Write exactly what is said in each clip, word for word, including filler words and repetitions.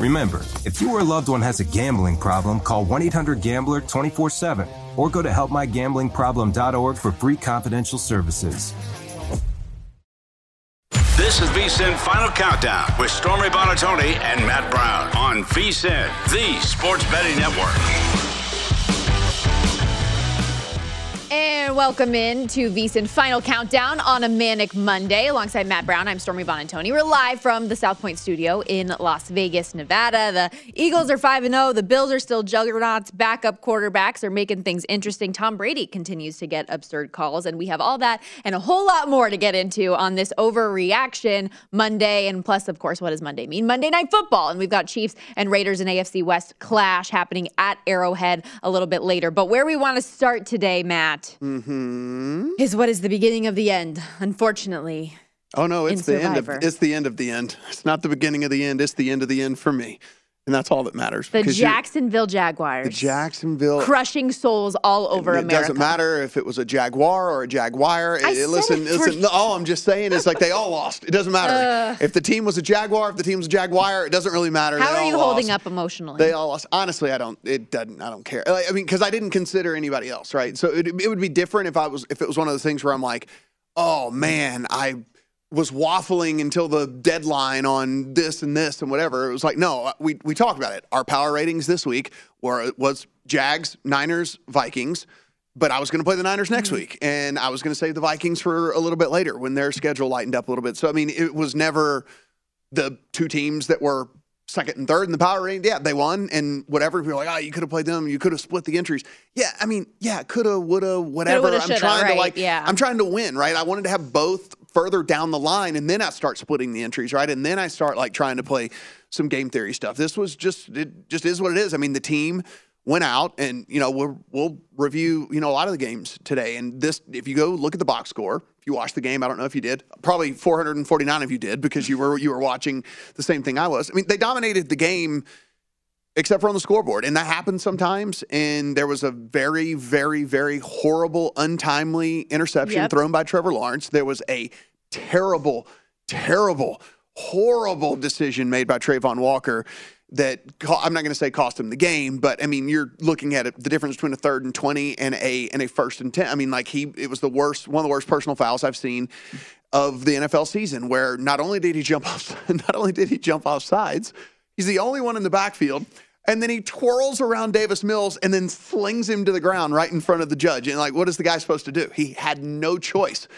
Remember, if you or a loved one has a gambling problem, call one eight hundred gambler twenty-four seven or go to help my gambling problem dot org for free confidential services. This is VSiN Final Countdown with Stormy Buonantony and Matt Brown on VSiN, the sports betting network. And welcome in to VSiN Final Countdown on a manic Monday. Alongside Matt Brown, I'm Stormy Buonantony. We're live from the South Point studio in Las Vegas, Nevada. The Eagles are five and oh. The Bills are still juggernauts. Backup quarterbacks are making things interesting. Tom Brady continues to get absurd calls. And we have all that and a whole lot more to get into on this overreaction Monday. And plus, of course, what does Monday mean? Monday Night Football. And we've got Chiefs and Raiders and A F C West clash happening at Arrowhead a little bit later. But where we want to start today, Matt, Mm-hmm. is what is the beginning of the end, unfortunately. Oh, no, it's the end of, it's the end of the end. It's not the beginning of the end. It's the end of the end for me. And that's all that matters. The Jacksonville Jaguars. The Jacksonville. Crushing souls all over America. It doesn't matter if it was a Jaguar or a Jaguar. It, I it, listen, it for listen. All I'm just saying is like they all lost. It doesn't matter. Uh, if the team was a Jaguar, if the team was a Jaguar, it doesn't really matter. How they are all you lost. Holding up emotionally? They all lost. Honestly, I don't, it doesn't, I don't care. Like, I mean, because I didn't consider anybody else, right? So it, it would be different if I was, if it was one of those things where I'm like, oh man, I was waffling until the deadline on this and this and whatever. It was like, no, we we talked about it. Our power ratings this week were was Jags, Niners, Vikings, but I was going to play the Niners next mm-hmm. week, and I was going to save the Vikings for a little bit later when their schedule lightened up a little bit. So, I mean, it was never the two teams that were second and third in the power rating. Yeah, they won and whatever. People are like, oh, you could have played them. You could have split the entries. Yeah, I mean, yeah, could have, would have, whatever. Coulda, woulda, I'm trying right, to like, yeah. I'm trying to win, right? I wanted to have both further down the line, and then I start splitting the entries, right? And then I start, like, trying to play some game theory stuff. This was just – it just is what it is. I mean, the team went out, and, you know, we'll, we'll review, you know, a lot of the games today. And this – if you go look at the box score, if you watched the game, I don't know if you did, probably four hundred forty-nine of you did because you were you were watching the same thing I was. I mean, they dominated the game except for on the scoreboard, and that happens sometimes. And there was a very, very, very horrible, untimely interception yep. thrown by Trevor Lawrence. There was a terrible, terrible, horrible decision made by Trayvon Walker that co- I'm not going to say cost him the game, but I mean, you're looking at it, the difference between a third and twenty and a and a first and ten. I mean, like he, it was the worst, one of the worst personal fouls I've seen of the N F L season, where not only did he jump off, not only did he jump off sides. He's the only one in the backfield. And then he twirls around Davis Mills and then slings him to the ground right in front of the judge. And, like, what is the guy supposed to do? He had no choice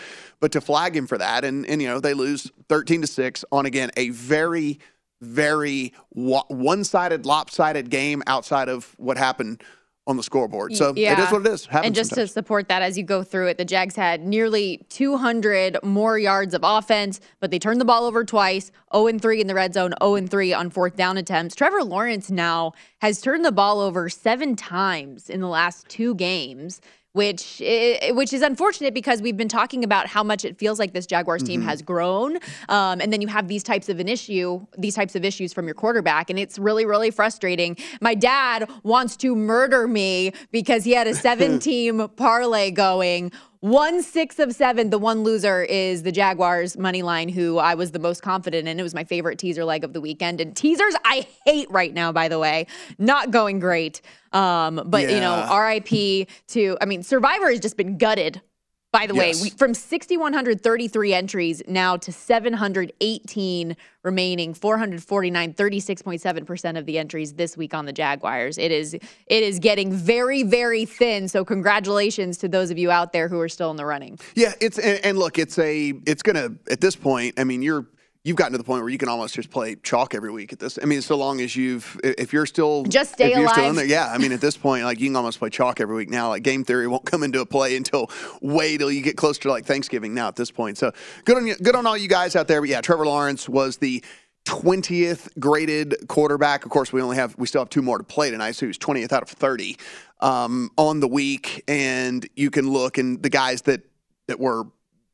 but to flag him for that. And, and you know, they lose thirteen to six on, again, a very, very wa- one-sided, lopsided game outside of what happened on the scoreboard. So yeah. It is what it is. Happens and just sometimes. To support that, as you go through it, the Jags had nearly two hundred more yards of offense, but they turned the ball over twice, oh and three in the red zone, oh and three on fourth down attempts. Trevor Lawrence now has turned the ball over seven times in the last two games, which is, which is unfortunate because we've been talking about how much it feels like this Jaguars team mm-hmm. has grown. Um, and then you have these types of an issue, these types of issues from your quarterback. And it's really, really frustrating. My dad wants to murder me because he had a seven-team parlay going. One six of seven, the one loser is the Jaguars money line, who I was the most confident in. It was my favorite teaser leg of the weekend. And teasers I hate right now, by the way. Not going great. Um, but, yeah. you know, R I P to, I mean, Survivor has just been gutted, by the yes. way. We, from six thousand one hundred thirty-three entries now to seven hundred eighteen remaining, four hundred forty-nine, thirty-six point seven percent of the entries this week on the Jaguars. It is it is getting very, very thin. So congratulations to those of you out there who are still in the running. Yeah, it's and, and look, it's a it's gonna at this point. I mean, you're you've gotten to the point where you can almost just play chalk every week at this. I mean, so long as you've if you're still just stay if alive. You're still in there, yeah. I mean, at this point, like you can almost play chalk every week now. Like game theory won't come into a play until way till you get closer to like Thanksgiving now at this point. So good on you, good on all you guys out there. But yeah, Trevor Lawrence was the twentieth graded quarterback. Of course, we only have we still have two more to play tonight, so he was twentieth out of thirty um, on the week. And you can look and the guys that that were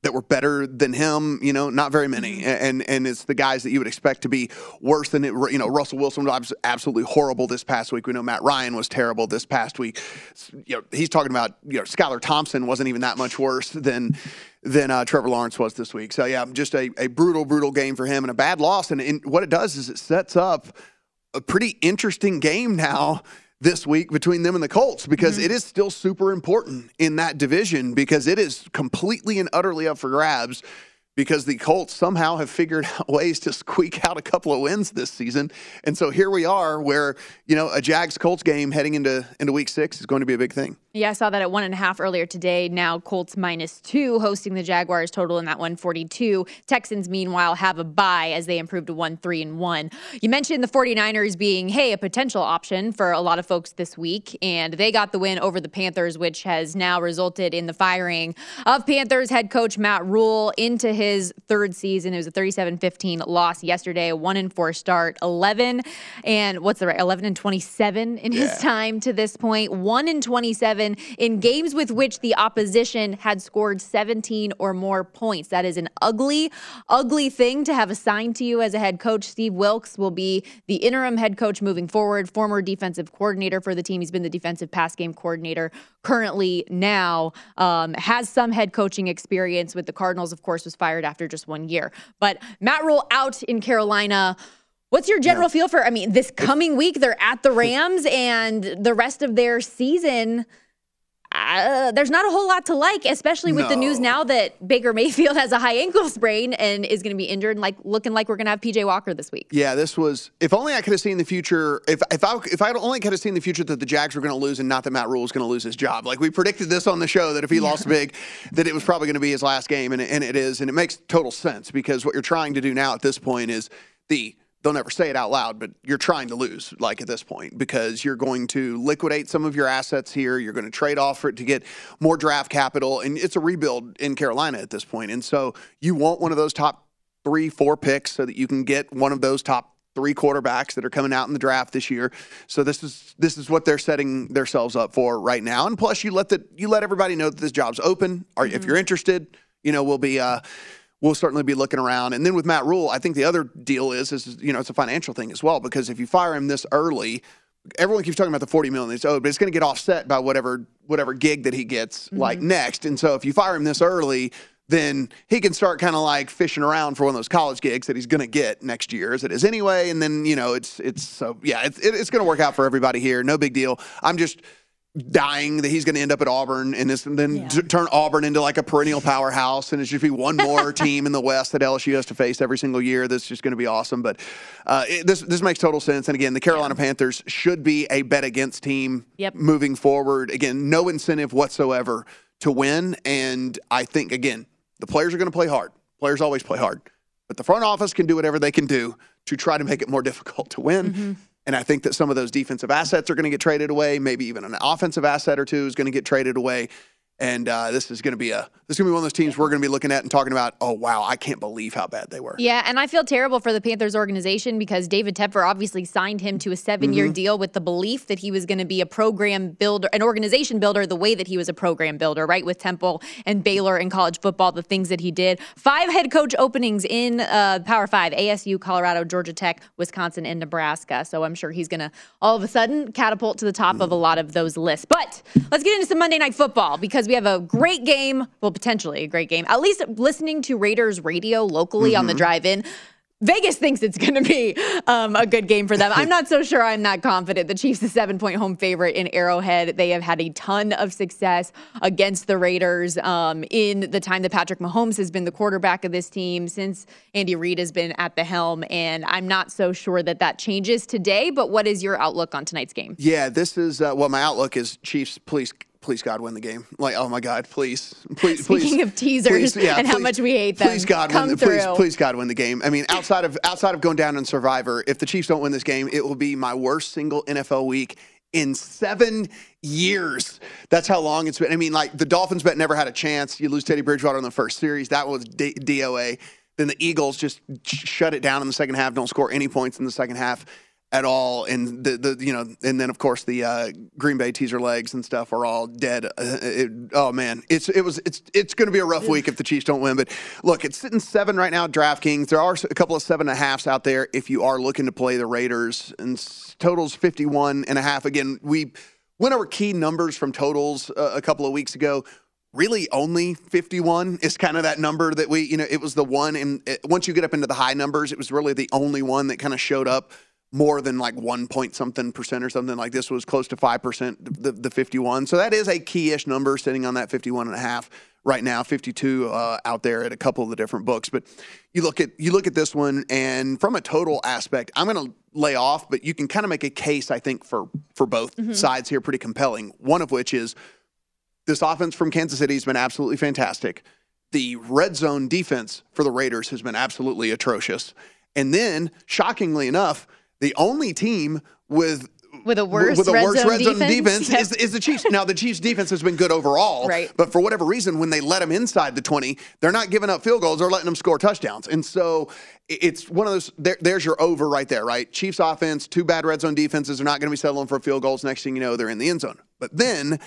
that were better than him, you know, not very many. And and it's the guys that you would expect to be worse than it. You know, Russell Wilson was absolutely horrible this past week. We know Matt Ryan was terrible this past week. You know, he's talking about, you know, Skylar Thompson wasn't even that much worse than than uh, Trevor Lawrence was this week. So, yeah, just a, a brutal, brutal game for him and a bad loss. And, and what it does is it sets up a pretty interesting game now this week between them and the Colts, because mm-hmm. it is still super important in that division, because it is completely and utterly up for grabs, because the Colts somehow have figured out ways to squeak out a couple of wins this season. And so here we are where, you know, a Jags-Colts game heading into, into week six is going to be a big thing. Yeah, I saw that at one and a half earlier today. Now Colts minus two, hosting the Jaguars, total in that one forty-two. Texans, meanwhile, have a bye as they improve to one, three, and one. You mentioned the 49ers being, hey, a potential option for a lot of folks this week. And they got the win over the Panthers, which has now resulted in the firing of Panthers head coach Matt Rhule into his His third season. It was a thirty-seven fifteen loss yesterday, a one and four start, eleven and what's the right eleven and twenty-seven in yeah. his time to this point, one and twenty-seven in games with which the opposition had scored seventeen or more points. That is an ugly, ugly thing to have assigned to you as a head coach. Steve Wilks will be the interim head coach moving forward, former defensive coordinator for the team. He's been the defensive pass game coordinator currently now, um, has some head coaching experience with the Cardinals, of course, was fired after just one year. But Matt Rhule out in Carolina. What's your general yeah. feel for, I mean, this coming week they're at the Rams, and the rest of their season, uh, there's not a whole lot to like, especially with no. the news now that Baker Mayfield has a high ankle sprain and is going to be injured, and like looking like we're going to have P J Walker this week. Yeah, this was, if only I could have seen the future, if if I, if I only could have seen the future that the Jags were going to lose and not that Matt Rhule was going to lose his job. Like we predicted this on the show, that if he yeah. lost big, that it was probably going to be his last game, and, and it is, and it makes total sense, because what you're trying to do now at this point is the, they'll never say it out loud, but you're trying to lose, like at this point, because you're going to liquidate some of your assets here. You're going to trade off for it to get more draft capital. And it's a rebuild in Carolina at this point. And so you want one of those top three, four picks so that you can get one of those top three quarterbacks that are coming out in the draft this year. So this is this is what they're setting themselves up for right now. And plus you let the you let everybody know that this job's open. Or mm-hmm. if you're interested, you know, we'll be uh we'll certainly be looking around. And then with Matt Rhule, I think the other deal is, is, you know, it's a financial thing as well, because if you fire him this early, everyone keeps talking about the forty million dollars that's owed, but it's going to get offset by whatever whatever gig that he gets mm-hmm. like next. And so if you fire him this early, then he can start kind of like fishing around for one of those college gigs that he's going to get next year, as it is anyway. And then, you know, it's, it's so, yeah, it's, it's going to work out for everybody here. No big deal. I'm just dying that he's going to end up at Auburn and this, and then yeah. t- turn Auburn into like a perennial powerhouse, and it's just be one more team in the West that L S U has to face every single year. That's just going to be awesome. But uh, it, this this makes total sense. And again, the Carolina yeah. Panthers should be a bet against team yep. moving forward. Again, no incentive whatsoever to win. And I think again, the players are going to play hard. Players always play hard, but the front office can do whatever they can do to try to make it more difficult to win. Mm-hmm. And I think that some of those defensive assets are going to get traded away. Maybe even an offensive asset or two is going to get traded away. And uh, this is going to be a this is going to be one of those teams we're going to be looking at and talking about, oh, wow, I can't believe how bad they were. Yeah, and I feel terrible for the Panthers organization because David Tepfer obviously signed him to a seven-year mm-hmm. deal with the belief that he was going to be a program builder, an organization builder the way that he was a program builder, right, with Temple and Baylor and college football, the things that he did. Five head coach openings in uh, Power Five, A S U, Colorado, Georgia Tech, Wisconsin, and Nebraska. So I'm sure he's going to all of a sudden catapult to the top mm-hmm. of a lot of those lists. But let's get into some Monday Night Football because we have a great game, well, potentially a great game, at least listening to Raiders radio locally mm-hmm. on the drive in. Vegas thinks it's going to be um, a good game for them. I'm not so sure. I'm not confident. The Chiefs, a seven-point home favorite in Arrowhead. They have had a ton of success against the Raiders um, in the time that Patrick Mahomes has been the quarterback of this team since Andy Reid has been at the helm, and I'm not so sure that that changes today, but what is your outlook on tonight's game? Yeah, this is uh, – well, my outlook is Chiefs, please – Please, God, win the game. Like, oh, my God, please. please Speaking please, of teasers please, yeah, and please, how much we hate them, please God, come win the, please, please, God, win the game. I mean, outside of outside of going down in Survivor, if the Chiefs don't win this game, it will be my worst single N F L week in seven years. That's how long it's been. I mean, like, the Dolphins bet never had a chance. You lose Teddy Bridgewater in the first series. That was D- DOA. Then the Eagles just shut it down in the second half, don't score any points in the second half at all, and the, the you know, and then of course the uh, Green Bay teaser legs and stuff are all dead. Uh, it, oh man, it's it was it's it's going to be a rough week if the Chiefs don't win. But look, it's sitting seven right now at DraftKings. There are a couple of seven and a halfs out there if you are looking to play the Raiders. And totals fifty-one and a half. Again, we went over key numbers from totals uh, a couple of weeks ago. Really, only fifty-one is kind of that number that we you know it was the one. And it, once you get up into the high numbers, it was really the only one that kind of showed up more than like one point something percent or something like this was close to five percent, the, the fifty-one. So that is a key-ish number sitting on that fifty-one and a half right now, fifty-two uh, out there at a couple of the different books. But you look at you look at this one, and from a total aspect, I'm going to lay off, but you can kind of make a case, I think, for, for both mm-hmm. sides here pretty compelling, one of which is this offense from Kansas City has been absolutely fantastic. The red zone defense for the Raiders has been absolutely atrocious. And then, shockingly enough, the only team with with a worse with a red, worse zone, red defense. zone defense yep. is, is the Chiefs. Now, the Chiefs' defense has been good overall, right. But for whatever reason, when they let them inside the twenty, they're not giving up field goals. They're letting them score touchdowns. And so it's one of those there, – there's your over right there, right? Chiefs' offense, two bad red zone defenses. They're not going to be settling for field goals. Next thing you know, they're in the end zone. But then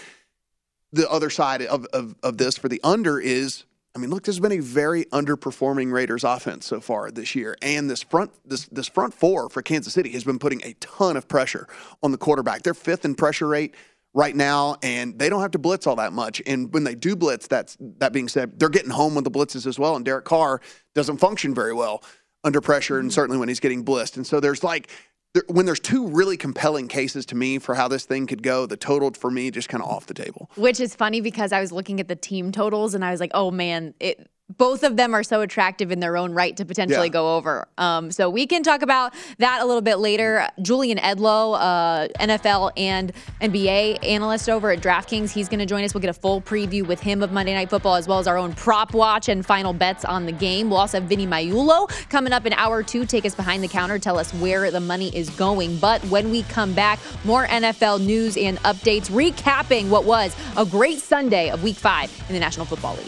the other side of, of, of this for the under is – I mean, look, there's been a very underperforming Raiders offense so far this year, and this front this this front four for Kansas City has been putting a ton of pressure on the quarterback. They're fifth in pressure rate right now, and they don't have to blitz all that much. And when they do blitz, that's that being said, they're getting home with the blitzes as well, and Derek Carr doesn't function very well under pressure, and certainly when he's getting blitzed. And so there's like there, when there's two really compelling cases to me for how this thing could go, the total for me just kind of off the table. Which is funny because I was looking at the team totals and I was like, oh man, it, both of them are so attractive in their own right to potentially yeah. go over. Um, so we can talk about that a little bit later. Julian Edlow, uh, N F L and N B A analyst over at DraftKings, he's going to join us. We'll get a full preview with him of Monday Night Football as well as our own prop watch and final bets on the game. We'll also have Vinny Maiulo coming up in hour two, take us behind the counter, tell us where the money is going. But when we come back, more N F L news and updates, recapping what was a great Sunday of Week Five in the National Football League.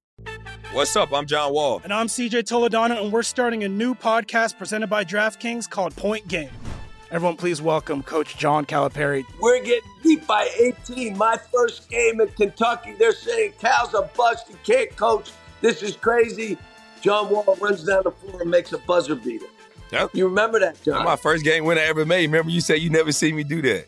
What's up? I'm John Wall. And I'm C J Toledano, and we're starting a new podcast presented by DraftKings called Point Game. Everyone, please welcome Coach John Calipari. We're getting beat by eighteen. My first game at Kentucky, they're saying Cal's a bust. He can't coach. This is crazy. John Wall runs down the floor and makes a buzzer beater. Yep. You remember that, John? My first game winner I ever made. Remember you said you never seen me do that.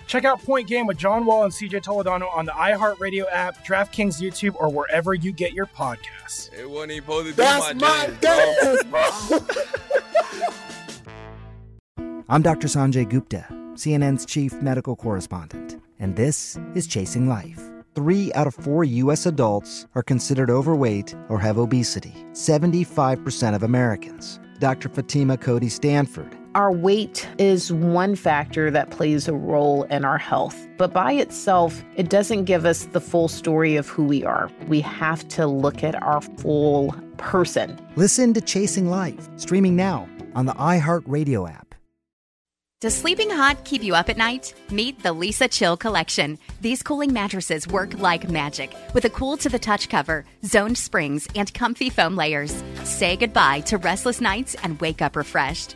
Check out Point Game with John Wall and C J Toledano on the iHeartRadio app, DraftKings YouTube, or wherever you get your podcasts. It wasn't even supposed to be my, my dance, bro. bro. I'm Doctor Sanjay Gupta, C N N's chief medical correspondent, and this is Chasing Life. Three out of four U S adults are considered overweight or have obesity. seventy-five percent of Americans. Doctor Fatima Cody Stanford. Our weight is one factor that plays a role in our health, but by itself, it doesn't give us the full story of who we are. We have to look at our full person. Listen to Chasing Life, streaming now on the iHeartRadio app. Does sleeping hot keep you up at night? Meet the Lisa Chill Collection. These cooling mattresses work like magic with a cool-to-the-touch cover, zoned springs, and comfy foam layers. Say goodbye to restless nights and wake up refreshed.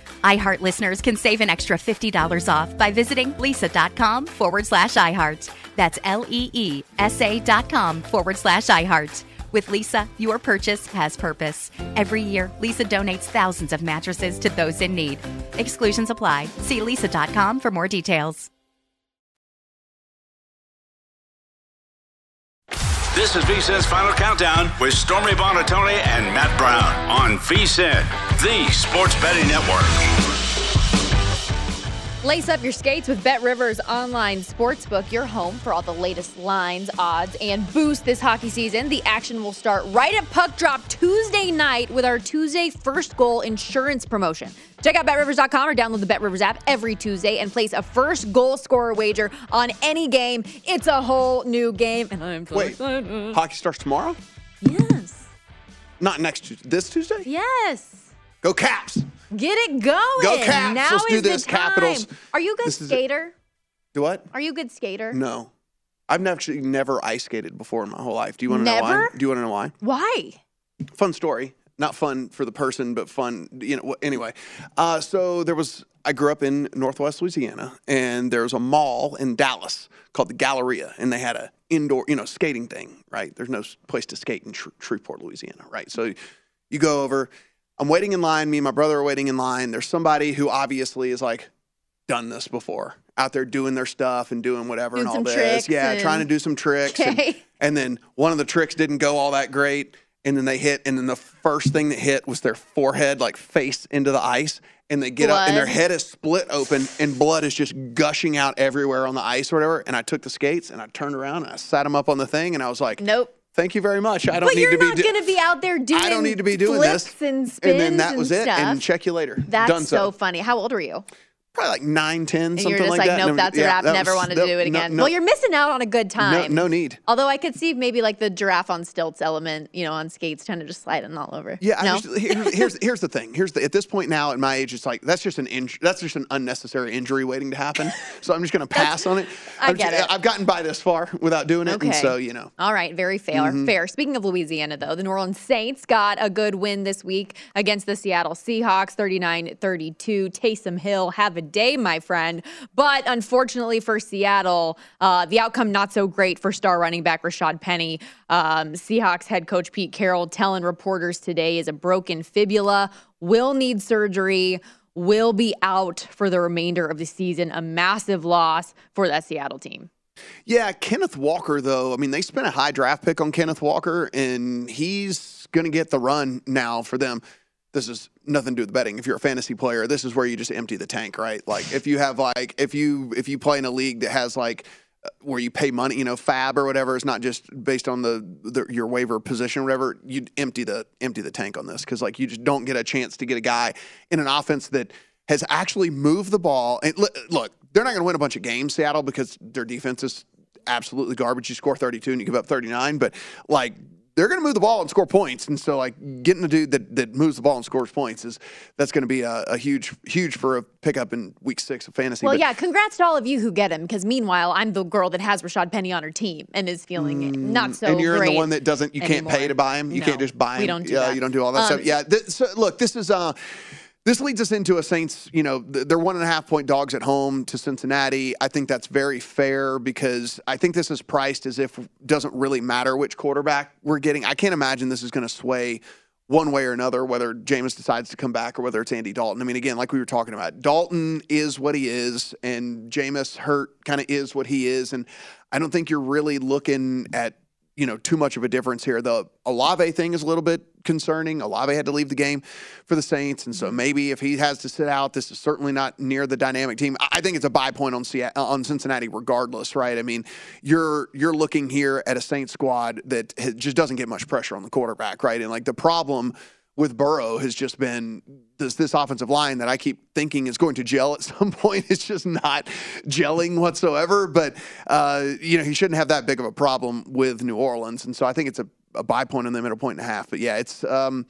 iHeart listeners can save an extra fifty dollars off by visiting lisa.com forward slash iHeart. That's L-E-E-S-A dot com forward slash iHeart. With Lisa, your purchase has purpose. Every year, Lisa donates thousands of mattresses to those in need. Exclusions apply. See lisa dot com for more details. This is VSiN's Final Countdown with Stormy Buonantony and Matt Brown on VSiN, the sports betting network. Lace up your skates with Bet Rivers Online Sportsbook, your home for all the latest lines, odds, and boosts this hockey season. The action will start right at puck drop Tuesday night with our Tuesday First Goal Insurance promotion. Check out bet rivers dot com or download the Bet Rivers app every Tuesday and place a first goal scorer wager on any game. It's a whole new game. And I'm so Wait, excited. Hockey starts tomorrow? Yes. Not next Tuesday. This Tuesday? Yes. Go Caps. Get it going. Go Caps. Now Let's is do this, the time. Capitals. Are you a good skater? Do what? Are you a good skater? No. I've actually never ice skated before in my whole life. Do you want to never? know why? Do you want to know why? Why? Fun story. Not fun for the person, but fun, you know, anyway. Uh, so there was, I grew up in Northwest Louisiana, and there was a mall in Dallas called the Galleria, and they had a indoor, you know, skating thing, right? There's no place to skate in Shreveport, Louisiana, right? So you go over. I'm waiting in line. Me and my brother are waiting in line. There's somebody who obviously is like done this before, out there doing their stuff and doing whatever doing and all this. Yeah, trying to do some tricks. Okay. And, and then one of the tricks didn't go all that great. And then they hit. And then the first thing that hit was their forehead, like face into the ice. And they get blood. up and their head is split open and blood is just gushing out everywhere on the ice or whatever. And I took the skates and I turned around and I sat them up on the thing and I was like, nope. Thank you very much. I don't but need to be. But you're not do- going to be out there doing. I don't need to be doing flips this. And spins and then that and was it. Stuff. And check you later. That's Done so. so funny. How old are you? Probably like nine, ten, and something like that. You're just like, like nope, that. that's yeah, a wrap. That Never was, wanted that, to do it again. No, no. Well, you're missing out on a good time. No, no need. Although I could see maybe like the giraffe on stilts element, you know, on skates, kind of just sliding all over. Yeah. No? I just, here's, here's here's the thing. Here's the, at this point now at my age, it's like that's just an inj- that's just an unnecessary injury waiting to happen. So I'm just going to pass on it. I get just, it. I've gotten by this far without doing it, okay. and so you know. All right, very fair. Mm-hmm. Fair. Speaking of Louisiana, though, the New Orleans Saints got a good win this week against the Seattle Seahawks, thirty-nine thirty-two. Taysom Hill have a a day, my friend. But unfortunately for Seattle, uh, the outcome not so great for star running back Rashad Penny. Um, Seahawks head coach Pete Carroll telling reporters today is a broken fibula, will need surgery, will be out for the remainder of the season. A massive loss for that Seattle team. Yeah, Kenneth Walker, though, I mean, they spent a high draft pick on Kenneth Walker, and he's going to get the run now for them. This is nothing to do with betting. If you're a fantasy player, this is where you just empty the tank, right? Like, if you have, like, if you if you play in a league that has, like, where you pay money, you know, FAB or whatever, it's not just based on the, the your waiver position or whatever, you empty the empty the tank on this because, like, you just don't get a chance to get a guy in an offense that has actually moved the ball. And look, they're not going to win a bunch of games, Seattle, because their defense is absolutely garbage. You score thirty-two and you give up thirty-nine, but, like, they're going to move the ball and score points. And so, like, getting a dude that, that moves the ball and scores points is that's going to be a, a huge, huge for a pickup in week six of fantasy. Well, but, yeah, congrats to all of you who get him, because meanwhile, I'm the girl that has Rashad Penny on her team and is feeling mm, not so great. And you're great the one that doesn't, you anymore. Can't pay to buy him. You no, can't just buy him. We don't do yeah, that. You don't do all that um, stuff. Yeah. Th- so, look, this is, uh, this leads us into a Saints, you know, they're one and a half point dogs at home to Cincinnati. I think that's very fair because I think this is priced as if it doesn't really matter which quarterback we're getting. I can't imagine this is going to sway one way or another, whether Jameis decides to come back or whether it's Andy Dalton. I mean, again, like we were talking about, Dalton is what he is and Jameis hurt kind of is what he is. And I don't think you're really looking at, you know, too much of a difference here. The Olave thing is a little bit concerning. Olave had to leave the game for the Saints, and so maybe if he has to sit out, this is certainly not near the dynamic team. I think it's a buy point on Seattle, on Cincinnati regardless, right? I mean, you're you're looking here at a Saints squad that just doesn't get much pressure on the quarterback, right? And, like, the problem with Burrow has just been this, this offensive line that I keep thinking is going to gel at some point. It's just not gelling whatsoever. But, uh, you know, he shouldn't have that big of a problem with New Orleans. And so I think it's a, a buy point on them at a point and a half. But, yeah, it's um,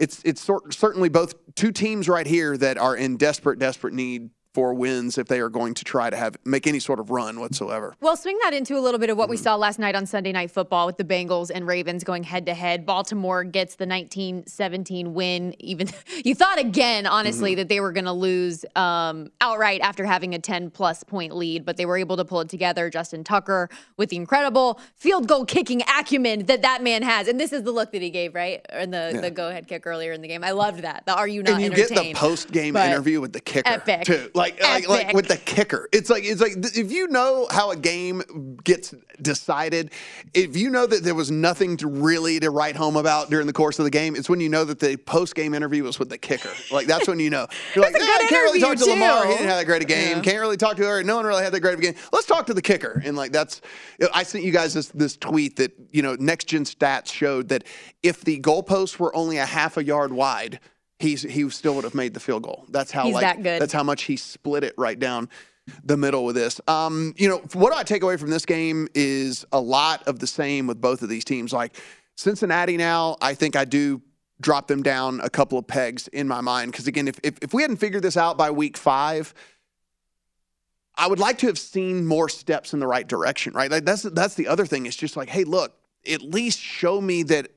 it's it's sort, certainly both two teams right here that are in desperate, desperate need for wins if they are going to try to have make any sort of run whatsoever. Well, swing that into a little bit of what mm-hmm. we saw last night on Sunday Night Football with the Bengals and Ravens going head-to-head. Baltimore gets the nineteen seventeen win. Even you thought again, honestly, mm-hmm. that they were going to lose um, outright after having a ten-plus point lead, but they were able to pull it together. Justin Tucker with the incredible field goal kicking acumen that that man has. And this is the look that he gave, right? And the, yeah. the go-ahead kick earlier in the game. I loved that. The, are you not entertained? And you entertained? Get the post-game but interview with the kicker, epic. Too. Like, like, like with the kicker, it's like, it's like if you know how a game gets decided, if you know that there was nothing to really to write home about during the course of the game, it's when you know that the post game interview was with the kicker. Like, that's when you know. You're like, eh, I can't really talk to too. Lamar. He didn't have that great a game. Yeah. Can't really talk to her. No one really had that great of a game. Let's talk to the kicker. And, like, that's, I sent you guys this, this tweet that, you know, Next Gen Stats showed that if the goalposts were only a half a yard wide, He's, he still would have made the field goal. That's how He's like that good. That's how much he split it right down the middle with this. Um, you know, what I take away from this game is a lot of the same with both of these teams. Like Cincinnati now, I think I do drop them down a couple of pegs in my mind. Because, again, if, if if we hadn't figured this out by week five, I would like to have seen more steps in the right direction, right? Like that's that's the other thing. It's just like, hey, look, at least show me that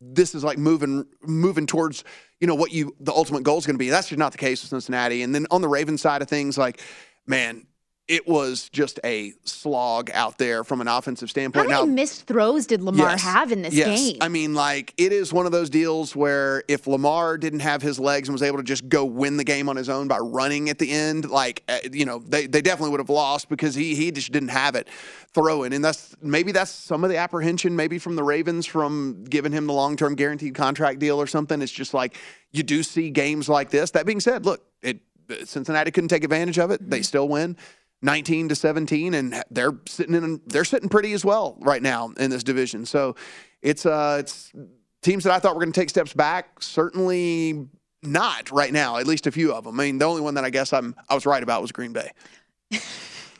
this is like moving moving towards, you know, what you the ultimate goal is going to be. That's just not the case with Cincinnati. And then on the Ravens side of things, like, man, it was just a slog out there from an offensive standpoint. How many now, missed throws did Lamar yes, have in this yes. game? I mean, like, it is one of those deals where if Lamar didn't have his legs and was able to just go win the game on his own by running at the end, like, uh, you know, they, they definitely would have lost because he he just didn't have it throwing. And that's maybe that's some of the apprehension maybe from the Ravens from giving him the long-term guaranteed contract deal or something. It's just like you do see games like this. That being said, look, it, Cincinnati couldn't take advantage of it. Mm-hmm. They still win nineteen to seventeen, and they're sitting in they're sitting pretty as well right now in this division. So it's uh it's teams that I thought were going to take steps back, certainly not right now, at least a few of them. I mean, the only one that I guess I'm I was right about was Green Bay.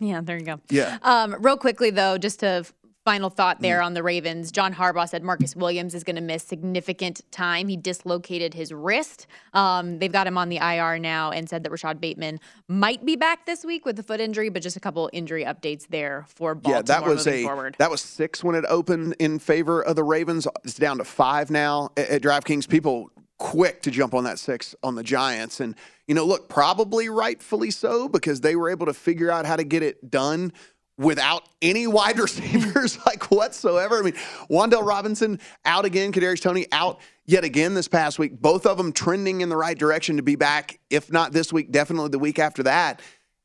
Yeah, there you go. Yeah. Um, real quickly though, just to final thought there on the Ravens. John Harbaugh said Marcus Williams is going to miss significant time. He dislocated his wrist. Um, they've got him on the I R now and said that Rashad Bateman might be back this week with a foot injury, but just a couple injury updates there for Baltimore. Yeah, that was moving a, forward. That was six when it opened in favor of the Ravens. It's down to five now at, at DraftKings. People quick to jump on that six on the Giants. And, you know, look, probably rightfully so, because they were able to figure out how to get it done without any wide receivers like whatsoever. I mean, Wan'Dale Robinson out again, Kadarius Toney out yet again this past week, both of them trending in the right direction to be back, if not this week, definitely the week after that.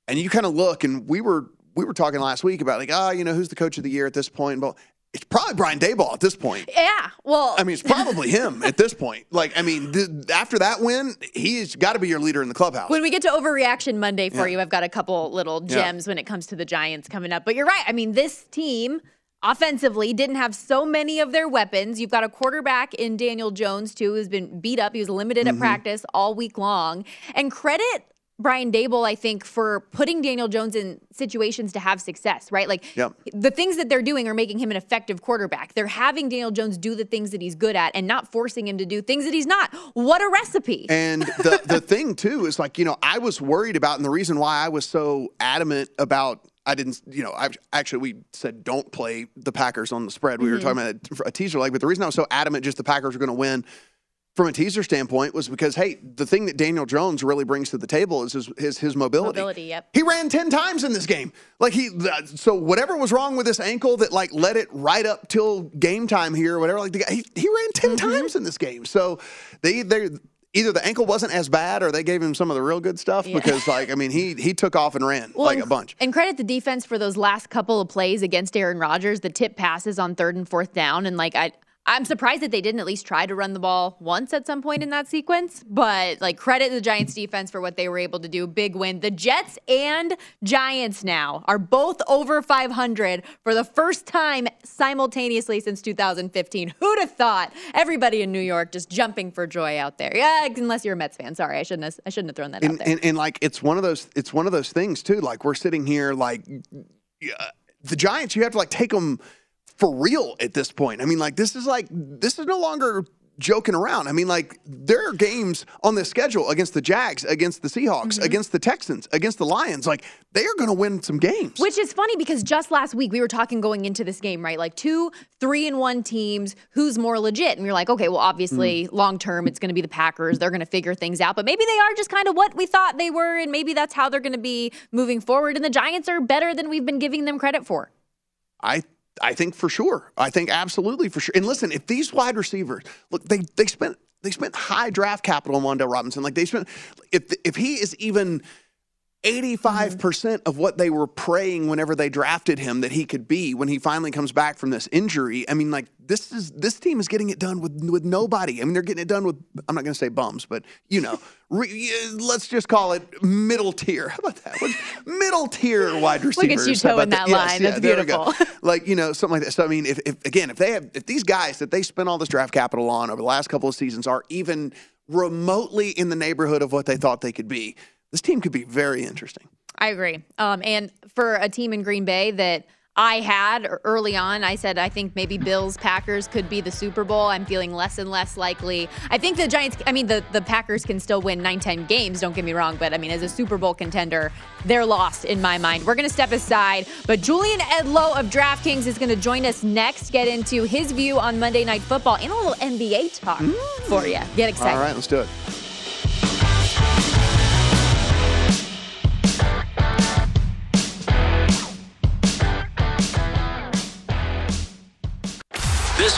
And you kind of look, and we were we were talking last week about, like, oh, you know, who's the coach of the year at this point? Well, it's probably Brian Daboll at this point. Yeah, well. I mean, it's probably him at this point. Like, I mean, th- after that win, he's got to be your leader in the clubhouse. When we get to Overreaction Monday for yeah. you, I've got a couple little gems yeah. when it comes to the Giants coming up. But you're right. I mean, this team offensively didn't have so many of their weapons. You've got a quarterback in Daniel Jones, too, who's been beat up. He was limited mm-hmm. at practice all week long. And credit Brian Daboll, I think, for putting Daniel Jones in situations to have success, right? Like yep. the things that they're doing are making him an effective quarterback. They're having Daniel Jones do the things that he's good at and not forcing him to do things that he's not. What a recipe. And the, the thing too is, like, you know, I was worried about, and the reason why I was so adamant about, I didn't, you know, I actually, we said don't play the Packers on the spread. We mm-hmm. were talking about a, a teaser leg, but the reason I was so adamant just the Packers were going to win from a teaser standpoint was because, hey, the thing that Daniel Jones really brings to the table is his his, his mobility. Mobility, yep. He ran ten times in this game. Like he, so whatever was wrong with this ankle that like led it right up till game time here, or whatever. Like the guy, he, he ran ten mm-hmm. times in this game. So they they either the ankle wasn't as bad, or they gave him some of the real good stuff yeah. because, like, I mean, he he took off and ran well, like a bunch. And credit the defense for those last couple of plays against Aaron Rodgers, the tip passes on third and fourth down, and like I. I'm surprised that they didn't at least try to run the ball once at some point in that sequence, but like credit the Giants defense for what they were able to do. Big win. The Jets and Giants now are both over five hundred for the first time simultaneously since two thousand fifteen. Who'd have thought? Everybody in New York just jumping for joy out there. Yeah, unless you're a Mets fan. Sorry, I shouldn't have, I shouldn't have thrown that and, out there. And, and like it's one of those it's one of those things too. Like we're sitting here like uh, the Giants, you have to like take them for real at this point. I mean, like, this is like, this is no longer joking around. I mean, like, there are games on the schedule against the Jags, against the Seahawks, mm-hmm. against the Texans, against the Lions. Like, they are going to win some games. Which is funny because just last week we were talking going into this game, right? Like, two, three and one teams, who's more legit? And we were like, okay, well, obviously, mm-hmm. long term, it's going to be the Packers. They're going to figure things out. But maybe they are just kind of what we thought they were, and maybe that's how they're going to be moving forward. And the Giants are better than we've been giving them credit for. I I think for sure. I think absolutely for sure. And listen, if these wide receivers, look, they they spent they spent high draft capital on Wan'Dale Robinson. Like they spent, if if he is even eighty-five percent mm-hmm. of what they were praying whenever they drafted him that he could be when he finally comes back from this injury. I mean, like this is this team is getting it done with with nobody. I mean, they're getting it done with, I'm not going to say bums, but you know, re, let's just call it middle tier. How about that? What, middle tier wide receivers. Look at you toeing that, that line. Yes, that's yeah, beautiful. Like, you know, something like that. So I mean, if, if again, if they have if these guys that they spent all this draft capital on over the last couple of seasons are even remotely in the neighborhood of what they thought they could be, this team could be very interesting. I agree. Um, and for a team in Green Bay that I had early on, I said, I think maybe Bills, Packers could be the Super Bowl. I'm feeling less and less likely. I think the Giants, I mean, the, the Packers can still win nine, ten games. Don't get me wrong. But I mean, as a Super Bowl contender, they're lost in my mind. We're going to step aside. But Julian Edlow of DraftKings is going to join us next, get into his view on Monday Night Football and a little N B A talk mm. for you. Get excited. All right, let's do it. This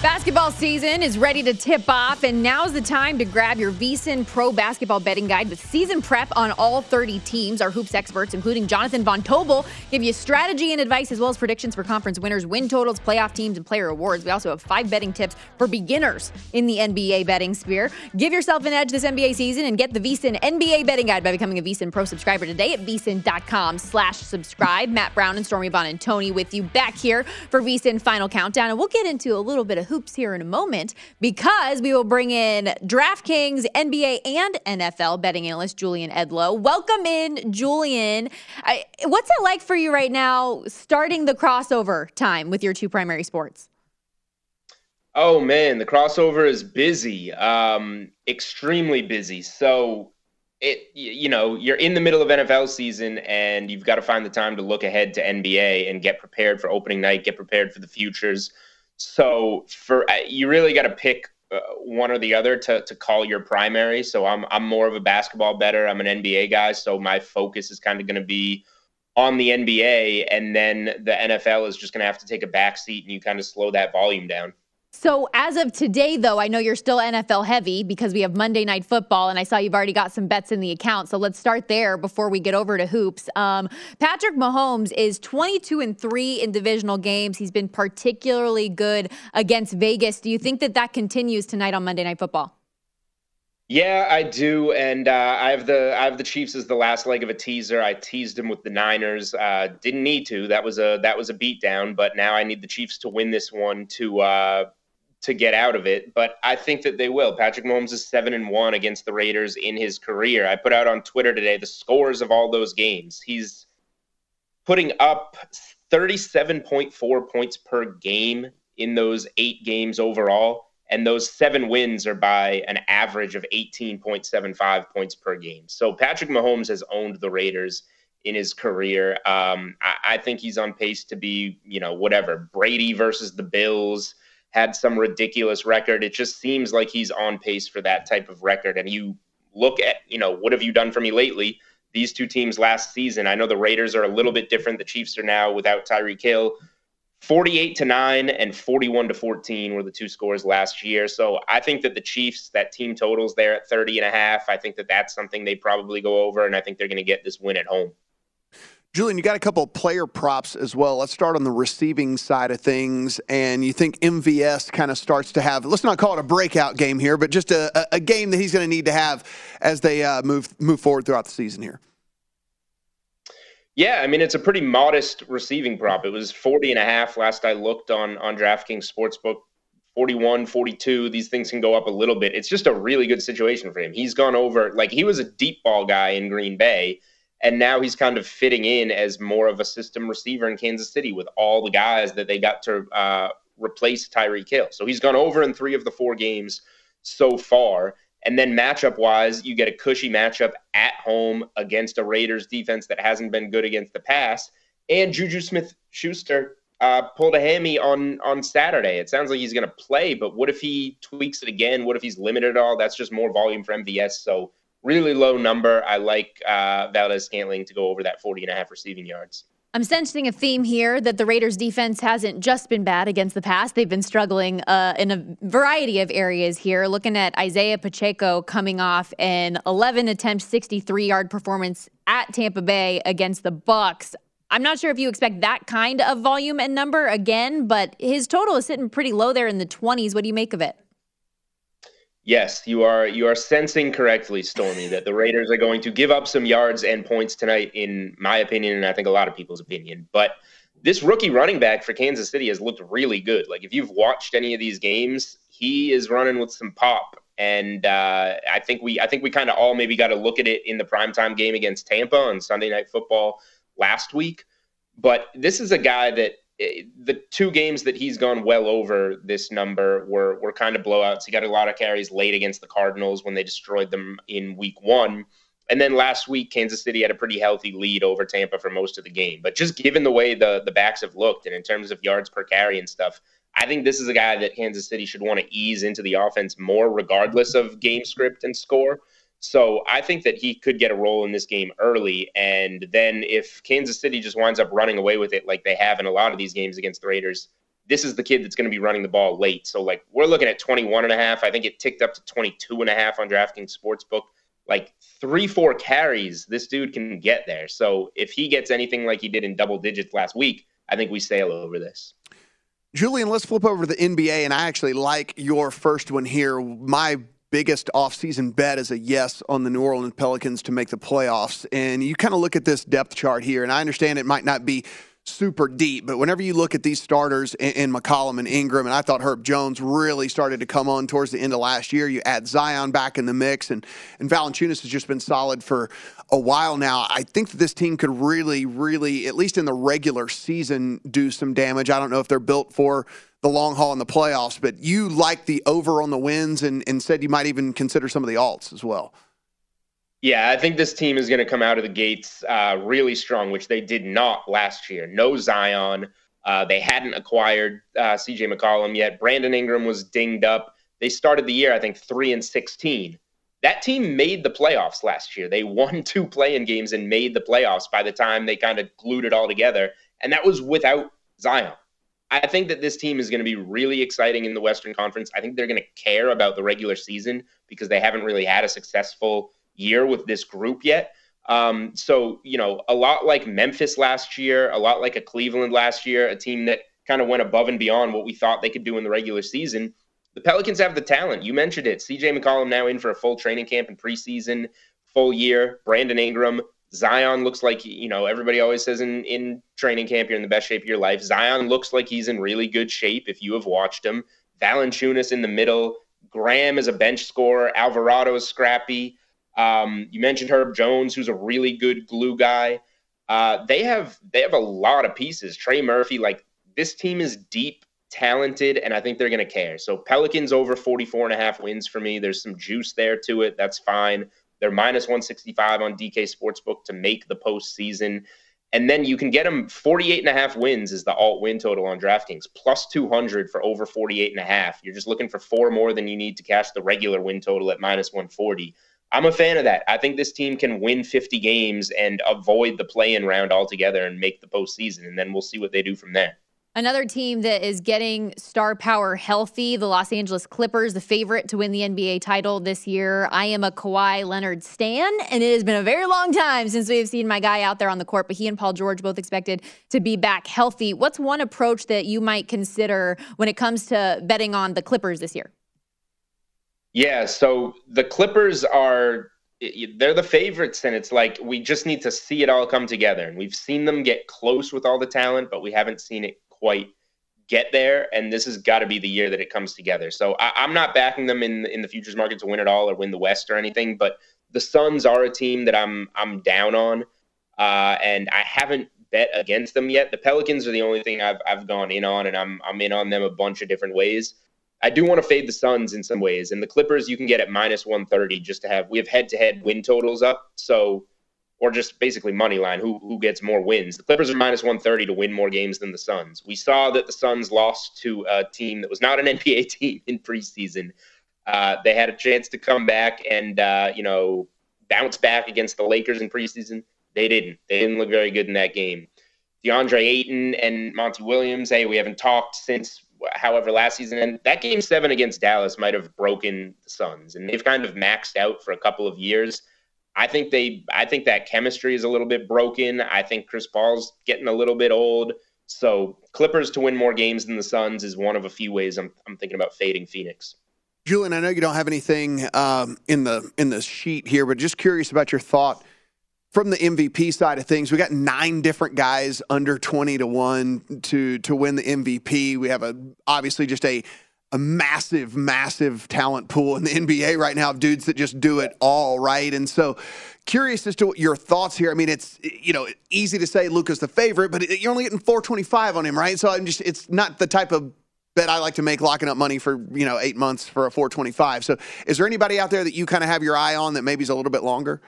Basketball season is ready to tip off, and now's the time to grab your VSiN Pro Basketball Betting Guide with season prep on all thirty teams. Our hoops experts, including Jonathan Von Tobel, give you strategy and advice as well as predictions for conference winners, win totals, playoff teams, and player awards. We also have five betting tips for beginners in the N B A betting sphere. Give yourself an edge this N B A season and get the VSiN N B A Betting Guide by becoming a VSiN Pro subscriber today at VSiN.com slash subscribe. Matt Brown and Stormy Buonantony with you back here for VSiN Final Countdown, and we'll get into a little bit of hoops here in a moment because we will bring in DraftKings N B A and N F L betting analyst Julian Edlow. Welcome in, Julian. I, what's it like for you right now starting the crossover time with your two primary sports? Oh, man, the crossover is busy, um, extremely busy. So it, you know, you're in the middle of N F L season and you've got to find the time to look ahead to N B A and get prepared for opening night, get prepared for the futures. So for you really got to pick uh, one or the other to to call your primary. So I'm I'm more of a basketball bettor. I'm an N B A guy, so my focus is kind of going to be on the N B A, and then the N F L is just going to have to take a backseat, and you kind of slow that volume down. So as of today, though, I know you're still N F L heavy because we have Monday Night Football, and I saw you've already got some bets in the account. So let's start there before we get over to hoops. Um, Patrick Mahomes is twenty-two and three in divisional games. He's been particularly good against Vegas. Do you think that that continues tonight on Monday Night Football? Yeah, I do, and uh, I have the I have the Chiefs as the last leg of a teaser. I teased them with the Niners. Uh, didn't need to. That was a that was a beatdown. But now I need the Chiefs to win this one to uh, to get out of it. But I think that they will. Patrick Mahomes is seven and one against the Raiders in his career. I put out on Twitter today the scores of all those games. He's putting up thirty-seven point four points per game in those eight games overall. And those seven wins are by an average of eighteen point seven five points per game. So Patrick Mahomes has owned the Raiders in his career. Um, I, I think he's on pace to be, you know, whatever. Brady versus the Bills had some ridiculous record. It just seems like he's on pace for that type of record. And you look at, you know, what have you done for me lately? These two teams last season. I know the Raiders are a little bit different. The Chiefs are now without Tyreek Hill. forty-eight to nine and forty-one to fourteen were the two scores last year. So I think that the Chiefs, that team totals there at thirty and a half. I think that that's something they probably go over, and I think they're going to get this win at home. Julian, you got a couple of player props as well. Let's start on the receiving side of things. And you think M V S kind of starts to have, let's not call it a breakout game here, but just a, a game that he's going to need to have as they uh, move move forward throughout the season here. Yeah, I mean, it's a pretty modest receiving prop. It was forty and a half last I looked on, on DraftKings Sportsbook, forty-one, forty-two. These things can go up a little bit. It's just a really good situation for him. He's gone over, like, he was a deep ball guy in Green Bay, and now he's kind of fitting in as more of a system receiver in Kansas City with all the guys that they got to uh, replace Tyreek Hill. So he's gone over in three of the four games so far. And then matchup-wise, you get a cushy matchup at home against a Raiders defense that hasn't been good against the pass. And Juju Smith-Schuster uh, pulled a hammy on, on Saturday. It sounds like he's going to play, but what if he tweaks it again? What if he's limited at all? That's just more volume for M V S. So really low number. I like uh, Valdez-Scantling to go over that forty and a half receiving yards. I'm sensing a theme here that the Raiders defense hasn't just been bad against the pass. They've been struggling uh, in a variety of areas here. Looking at Isaiah Pacheco coming off an eleven attempt, sixty-three yard performance at Tampa Bay against the Bucs. I'm not sure if you expect that kind of volume and number again, but his total is sitting pretty low there in the twenties. What do you make of it? Yes, you are you are sensing correctly, Stormy, that the Raiders are going to give up some yards and points tonight, in my opinion, and I think a lot of people's opinion. But this rookie running back for Kansas City has looked really good. Like, if you've watched any of these games, he is running with some pop. And uh, I think we I think we kind of all maybe got to look at it in the primetime game against Tampa on Sunday Night Football last week. But this is a guy that, the two games that he's gone well over this number were were kind of blowouts. He got a lot of carries late against the Cardinals when they destroyed them in week one. And then last week, Kansas City had a pretty healthy lead over Tampa for most of the game. But just given the way the, the backs have looked and in terms of yards per carry and stuff, I think this is a guy that Kansas City should want to ease into the offense more regardless of game script and score. So I think that he could get a role in this game early, and then if Kansas City just winds up running away with it like they have in a lot of these games against the Raiders, this is the kid that's going to be running the ball late. So, like, we're looking at twenty-one and a half. I think it ticked up to twenty-two and a half on DraftKings Sportsbook. Like, three, four carries, this dude can get there. So if he gets anything like he did in double digits last week, I think we sail over this. Julian, let's flip over to the N B A, and I actually like your first one here. My biggest offseason bet is a yes on the New Orleans Pelicans to make the playoffs. And you kind of look at this depth chart here, and I understand it might not be super deep, but whenever you look at these starters in, in McCollum and Ingram, and I thought Herb Jones really started to come on towards the end of last year. You add Zion back in the mix, and, and Valanciunas has just been solid for a while now. I think that this team could really, really, at least in the regular season, do some damage. I don't know if they're built for the long haul in the playoffs, but you like the over on the wins and, and said you might even consider some of the alts as well. Yeah, I think this team is going to come out of the gates uh, really strong, which they did not last year. No Zion. Uh, they hadn't acquired uh, C J McCollum yet. Brandon Ingram was dinged up. They started the year, I think, three and sixteen. That team made the playoffs last year. They won two play-in games and made the playoffs by the time they kind of glued it all together, and that was without Zion. I think that this team is going to be really exciting in the Western Conference. I think they're going to care about the regular season because they haven't really had a successful year with this group yet. Um, so, you know, a lot like Memphis last year, a lot like a Cleveland last year, a team that kind of went above and beyond what we thought they could do in the regular season. The Pelicans have the talent. You mentioned it. C J McCollum now in for a full training camp and preseason, full year. Brandon Ingram. Zion looks like, you know, everybody always says in, in training camp, you're in the best shape of your life. Zion looks like he's in really good shape if you have watched him. Valanciunas in the middle. Graham is a bench scorer. Alvarado is scrappy. Um, you mentioned Herb Jones, who's a really good glue guy. Uh, they have they have a lot of pieces. Trey Murphy, like, this team is deep, talented, and I think they're going to care. So Pelicans over forty-four and a half wins for me. There's some juice there to it. That's fine. They're minus one sixty-five on D K Sportsbook to make the postseason. And then you can get them forty-eight and a half wins is the alt win total on DraftKings, plus two hundred for over forty-eight and a half. You're just looking for four more than you need to cash the regular win total at minus one forty. I'm a fan of that. I think this team can win fifty games and avoid the play-in round altogether and make the postseason, and then we'll see what they do from there. Another team that is getting star power healthy, the Los Angeles Clippers, the favorite to win the N B A title this year. I am a Kawhi Leonard stan, and it has been a very long time since we've seen my guy out there on the court, but he and Paul George both expected to be back healthy. What's one approach that you might consider when it comes to betting on the Clippers this year? Yeah, so the Clippers are, they're the favorites, and it's like we just need to see it all come together. And we've seen them get close with all the talent, but we haven't seen it quite get there, and this has got to be the year that it comes together. So I, I'm not backing them in, in the futures market to win it all or win the West or anything, but the Suns are a team that I'm I'm down on, uh, and I haven't bet against them yet. The Pelicans are the only thing I've I've gone in on, and I'm I'm in on them a bunch of different ways. I do want to fade the Suns in some ways, and the Clippers you can get at minus one thirty just to have. We have head-to-head win totals up, so or just basically money line, who who gets more wins. The Clippers are minus one thirty to win more games than the Suns. We saw that the Suns lost to a team that was not an N B A team in preseason. Uh, they had a chance to come back and uh, you know bounce back against the Lakers in preseason. They didn't. They didn't look very good in that game. DeAndre Ayton and Monty Williams, hey, we haven't talked since however last season, and that game seven against Dallas might have broken the Suns, and they've kind of maxed out for a couple of years. I think they I think that chemistry is a little bit broken. I think Chris Paul's getting a little bit old. So Clippers to win more games than the Suns is one of a few ways I'm I'm thinking about fading Phoenix. Julian, I know you don't have anything um, in the in the sheet here, but just curious about your thought from the M V P side of things. We got nine different guys under twenty to one to to win the M V P. We have a obviously just a a massive, massive talent pool in the N B A right now of dudes that just do it all, right? And so curious as to your thoughts here. I mean, it's, you know, easy to say Luka's the favorite, but it, you're only getting four twenty-five on him, right? So I'm just, it's not the type of bet I like to make locking up money for, you know, eight months for a four twenty-five. So is there anybody out there that you kind of have your eye on that maybe is a little bit longer?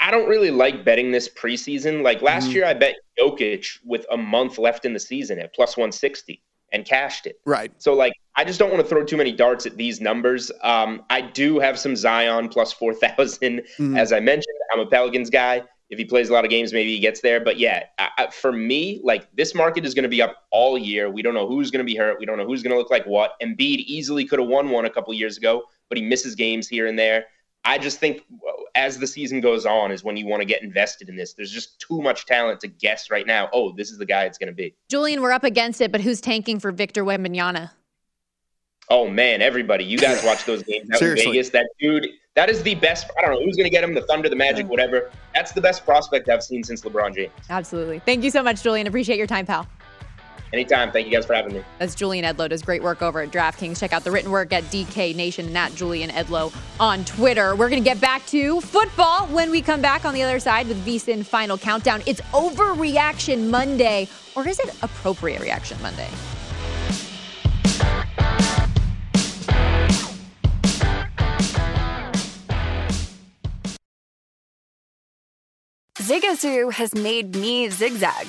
I don't really like betting this preseason. Like last mm-hmm. year, I bet Jokic with a month left in the season at plus one sixty and cashed it. Right. So, like, I just don't want to throw too many darts at these numbers. Um, I do have some Zion plus four thousand. Mm-hmm. As I mentioned, I'm a Pelicans guy. If he plays a lot of games, maybe he gets there. But, yeah, I, I, for me, like, this market is going to be up all year. We don't know who's going to be hurt. We don't know who's going to look like what. Embiid easily could have won one a couple years ago, but he misses games here and there. I just think as the season goes on is when you want to get invested in this. There's just too much talent to guess right now. Oh, this is the guy it's going to be. Julian, we're up against it, but who's tanking for Victor Wembanyama? Oh, man, everybody. You guys watch those games out in Vegas. That dude, that is the best. I don't know who's going to get him, the Thunder, the Magic, whatever. That's the best prospect I've seen since LeBron James. Absolutely. Thank you so much, Julian. Appreciate your time, pal. Anytime. Thank you guys for having me. That's Julian Edlow. Does great work over at DraftKings. Check out the written work at D K Nation and at Julian Edlow on Twitter. We're going to get back to football when we come back on the other side with VSiN Final Countdown. It's Overreaction Monday, or is it Appropriate Reaction Monday? Zigazoo has made me zigzag.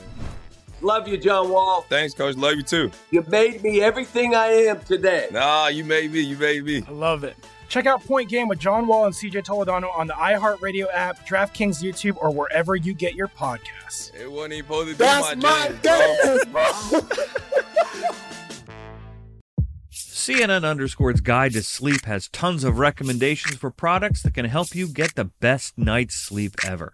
Love you, John Wall. Thanks, Coach. Love you, too. You made me everything I am today. Nah, you made me. You made me. I love it. Check out Point Game with John Wall and C J Toledano on the iHeartRadio app, DraftKings YouTube, or wherever you get your podcasts. It wasn't even supposed to be That's my game, That's my game, bro. C N N Underscore's Guide to Sleep has tons of recommendations for products that can help you get the best night's sleep ever.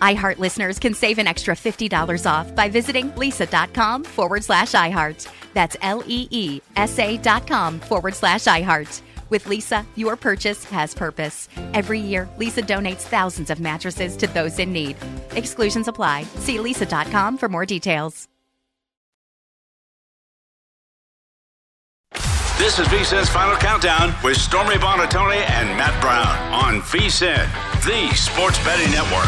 iHeart listeners can save an extra fifty dollars off by visiting lisa.com forward slash iHeart. That's L-E-E-S-A dot com forward slash iHeart. With Lisa, your purchase has purpose. Every year, Lisa donates thousands of mattresses to those in need. Exclusions apply. See lisa dot com for more details. This is VSiN's Final Countdown with Stormy Buonantony and Matt Brown on VSiN, the sports betting network.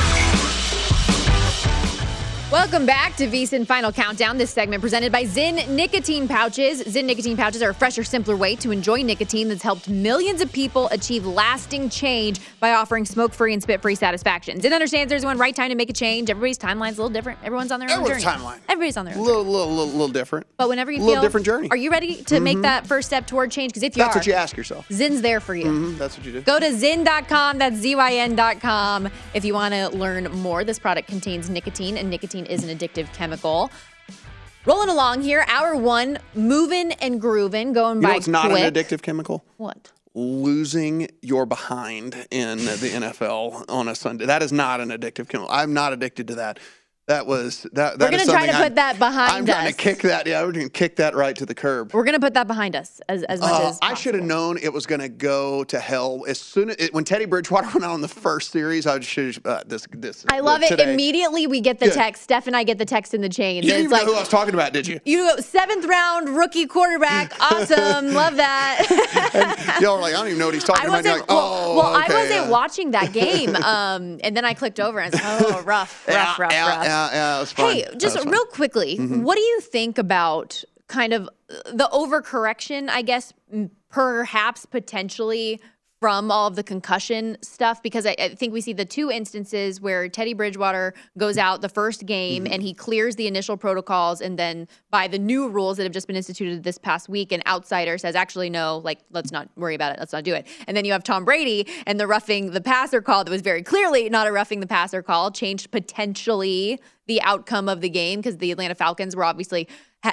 Welcome back to VSiN Final Countdown. This segment presented by Zyn Nicotine Pouches. Zyn Nicotine Pouches are a fresher, simpler way to enjoy nicotine that's helped millions of people achieve lasting change by offering smoke-free and spit-free satisfaction. Zyn understands there's one right time to make a change. Everybody's timeline's a little different. Everyone's on their own Everyone's journey. Timeline. Everybody's on their own little, journey. Little, little, little different. But whenever you feel... A little different journey. Are you ready to mm-hmm. make that first step toward change? Because if you that's are... That's what you ask yourself. Zyn's there for you. Mm-hmm. That's what you do. Go to zyn dot com. That's Z Y N dot com. If you want to learn more, this product contains nicotine, and nicotine is an addictive chemical. Rolling along here, hour one, moving and grooving, going by quick. You know it's not an addictive chemical? What? Losing your behind in the N F L on a Sunday. That is not an addictive chemical. I'm not addicted to that. That was that. that we're gonna is try to I'm, put that behind I'm us. I'm trying to kick that. Yeah, we're gonna kick that right to the curb. We're gonna put that behind us as as much uh, as possible. I should have known it was gonna go to hell as soon as it, when Teddy Bridgewater went out on the first series. I should uh, this this. I love uh, it. Immediately we get the yeah. text. Steph and I get the text in the chain. You didn't even like, know who I was talking about, did you? You go, seventh round rookie quarterback. Awesome, love that. And y'all were like, I don't even know what he's talking I about. Like, well, oh, well okay, I wasn't yeah. was watching that game, um, and then I clicked over and I was like, oh, rough, rough, yeah, rough, yeah, rough. Yeah, yeah, it was fun. Hey, just real fun. quickly, mm-hmm. what do you think about kind of the overcorrection, I guess, perhaps potentially from all of the concussion stuff? Because I, I think we see the two instances where Teddy Bridgewater goes out the first game mm-hmm. and he clears the initial protocols, and then by the new rules that have just been instituted this past week, an outsider says, actually, no, like, let's not worry about it. Let's not do it. And then you have Tom Brady and the roughing the passer call that was very clearly not a roughing the passer call, changed potentially the outcome of the game because the Atlanta Falcons were obviously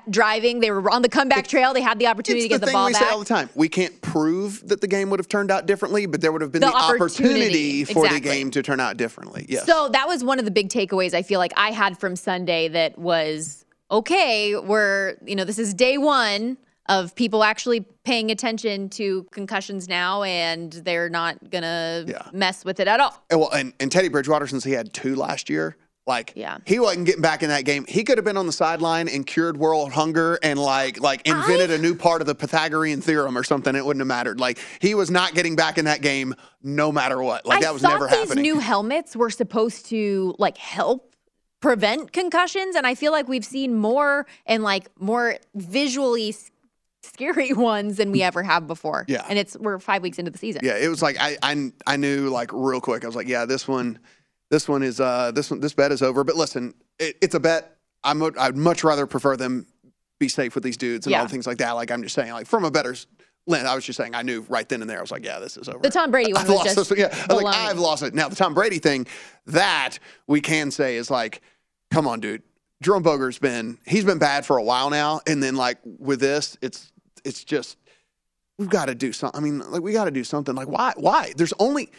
driving. They were on the comeback trail. They had the opportunity it's to get the, the ball back. It's the thing we say all the time. We can't prove that the game would have turned out differently, but there would have been the, the opportunity, opportunity for exactly. the game to turn out differently. Yes. So that was one of the big takeaways I feel like I had from Sunday that was, okay, we're, you know, this is day one of people actually paying attention to concussions now, and they're not going to yeah. mess with it at all. And, well, and, and Teddy Bridgewater, since he had two last year, Like, yeah. he wasn't getting back in that game. He could have been on the sideline and cured world hunger and, like, like invented I... a new part of the Pythagorean theorem or something. It wouldn't have mattered. Like, he was not getting back in that game no matter what. Like, I that was never happening. I thought these new helmets were supposed to, like, help prevent concussions, and I feel like we've seen more and, like, more visually scary ones than we ever have before. Yeah. And it's we're five weeks into the season. Yeah, it was like I, I, I knew, like, real quick. I was like, yeah, this one – This one is uh, this one. This bet is over. But listen, it, it's a bet. I'm. I'd much rather prefer them be safe with these dudes and yeah. all things like that. Like I'm just saying, like from a bettor's lens, I was just saying. I knew right then and there. I was like, yeah, this is over. The Tom Brady one. I've was lost just this. Yeah, I was like, I've lost it. Now the Tom Brady thing, that we can say is like, come on, dude. Jerome Boger's been he's been bad for a while now, and then like with this, it's it's just we've got to do something. I mean, like we got to do something. Like why? Why? There's only.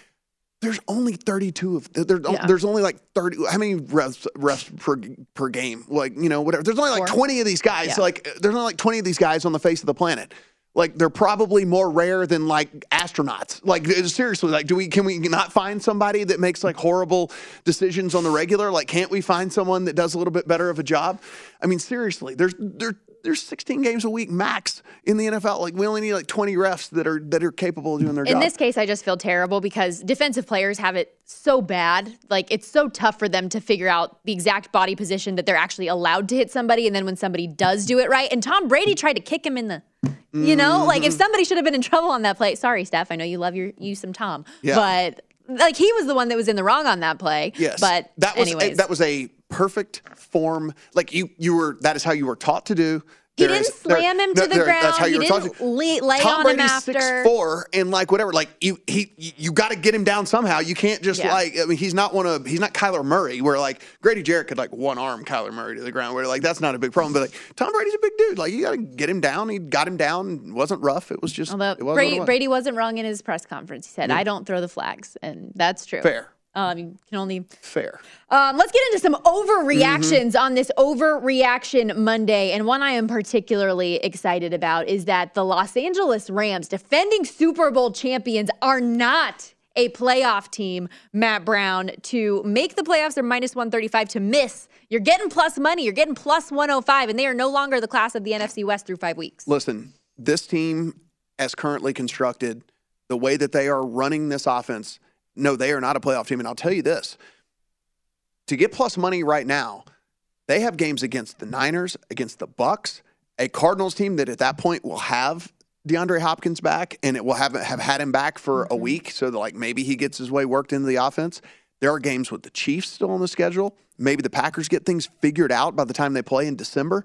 There's only thirty-two of there, yeah. there's only like thirty. How many refs, refs per per game? Like you know whatever. There's only like Four. twenty of these guys. Yeah. So like there's only like twenty of these guys on the face of the planet. Like they're probably more rare than like astronauts. Like seriously, like do we can we not find somebody that makes like horrible decisions on the regular? Like can't we find someone that does a little bit better of a job? I mean seriously, there's there there's sixteen games a week max in the N F L. Like we only need like twenty refs that are that are capable of doing their job. In this case, I just feel terrible because defensive players have it so bad. Like it's so tough for them to figure out the exact body position that they're actually allowed to hit somebody, and then when somebody does do it right, and Tom Brady tried to kick him in the You know, mm-hmm. like if somebody should have been in trouble on that play. Sorry, Steph, I know you love your you some Tom, yeah. but like he was the one that was in the wrong on that play. Yes, but that was a, that was a perfect form. Like you, you were that is how you were taught to do. There he didn't is, slam there, him no, to the there, ground. That's how you he were didn't to. lay, lay Tom on Brady's him after. six four and like whatever. Like you, he, you got to get him down somehow. You can't just yeah. like. I mean, he's not one of. He's not Kyler Murray, where like Grady Jarrett could like one arm Kyler Murray to the ground. Where like that's not a big problem. But like Tom Brady's a big dude. Like you got to get him down. He got him down. It wasn't rough. It was just. Although it was Brady, it was. Brady wasn't wrong in his press conference. He said, yeah. "I don't throw the flags," and that's true. Fair. Um, you can only fair. Um, let's get into some overreactions mm-hmm. on this Overreaction Monday. And one I am particularly excited about is that the Los Angeles Rams, defending Super Bowl champions, are not a playoff team. Matt Brown, to make the playoffs, they're minus one thirty-five to miss. You're getting plus money. You're getting plus one oh five, and they are no longer the class of the N F C West through five weeks. Listen, this team, as currently constructed, the way that they are running this offense, no, they are not a playoff team. And I'll tell you this, to get plus money right now, they have games against the Niners, against the Bucks, a Cardinals team that at that point will have DeAndre Hopkins back, and it will have, have had him back for a week. So that like maybe he gets his way worked into the offense. There are games with the Chiefs still on the schedule. Maybe the Packers get things figured out by the time they play in December.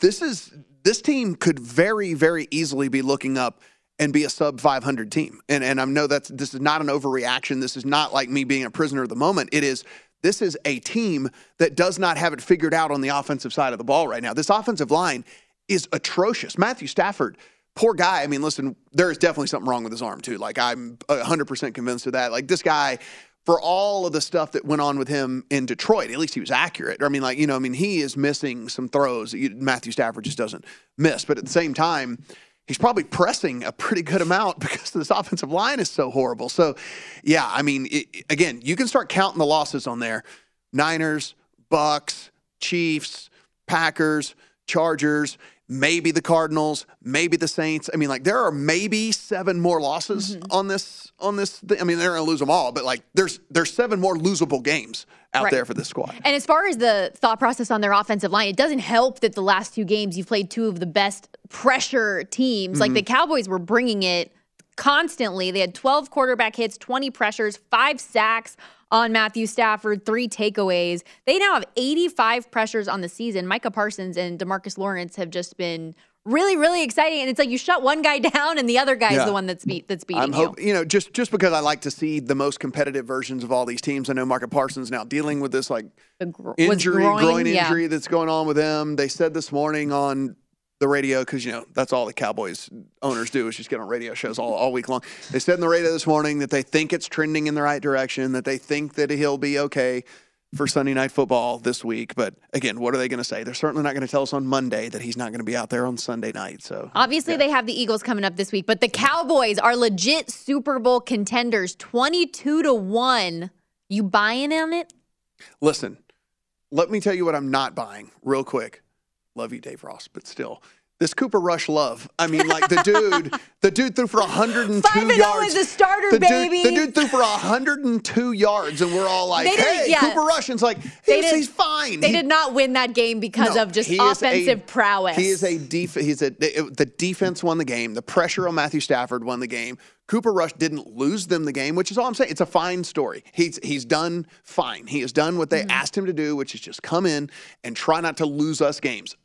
This is, this team could very, very easily be looking up and be a sub five hundred team. And and I know that's this is not an overreaction. This is not like me being a prisoner of the moment. It is this is a team that does not have it figured out on the offensive side of the ball right now. This offensive line is atrocious. Matthew Stafford, poor guy. I mean, listen, there is definitely something wrong with his arm too. Like I'm one hundred percent convinced of that. Like this guy, for all of the stuff that went on with him in Detroit, at least he was accurate. I mean, like, you know, I mean, he is missing some throws that you, Matthew Stafford just doesn't miss. But at the same time, he's probably pressing a pretty good amount because this offensive line is so horrible. So, yeah, I mean, it, again, you can start counting the losses on there. Niners, Bucks, Chiefs, Packers, Chargers. maybe the Cardinals, maybe the Saints. I mean, like, there are maybe seven more losses mm-hmm. on this on this thing. I mean, they're going to lose them all, but, like, there's there's seven more losable games out right. there for this squad. And as far as the thought process on their offensive line, it doesn't help that the last two games you've played two of the best pressure teams. Mm-hmm. Like, the Cowboys were bringing it constantly. They had twelve quarterback hits, twenty pressures, five sacks on Matthew Stafford, three takeaways. They now have eighty-five pressures on the season. Micah Parsons and DeMarcus Lawrence have just been really, really exciting. And it's like you shut one guy down and the other guy is yeah. the one that's, be- that's beating I'm hope- you. You know, just, just because I like to see the most competitive versions of all these teams. I know Micah Parsons now dealing with this, like, gro- injury, groin, groin injury yeah. that's going on with him. They said this morning on the radio, because, you know, that's all the Cowboys owners do is just get on radio shows all, all week long. They said in the radio this morning that they think it's trending in the right direction, that they think that he'll be okay for Sunday Night Football this week. But, again, what are they going to say? They're certainly not going to tell us on Monday that he's not going to be out there on Sunday night. So obviously yeah. they have the Eagles coming up this week, but the Cowboys are legit Super Bowl contenders, twenty-two to one. You buying on it? Listen, let me tell you what I'm not buying real quick. Love you, Dave Ross, but still, this Cooper Rush love. I mean, like, the dude, the dude threw for one hundred two Five yards. The starter, the dude, baby. The dude threw for one hundred two yards, and we're all like, "Hey, yeah. Cooper Rush!" And it's like, he was, did, he's fine. They he, did not win that game because no, of just offensive a, prowess. He is a def. He's a it, the defense won the game. The pressure on Matthew Stafford won the game. Cooper Rush didn't lose them the game, which is all I'm saying. It's a fine story. He's he's done fine. He has done what they mm-hmm. asked him to do, which is just come in and try not to lose us games.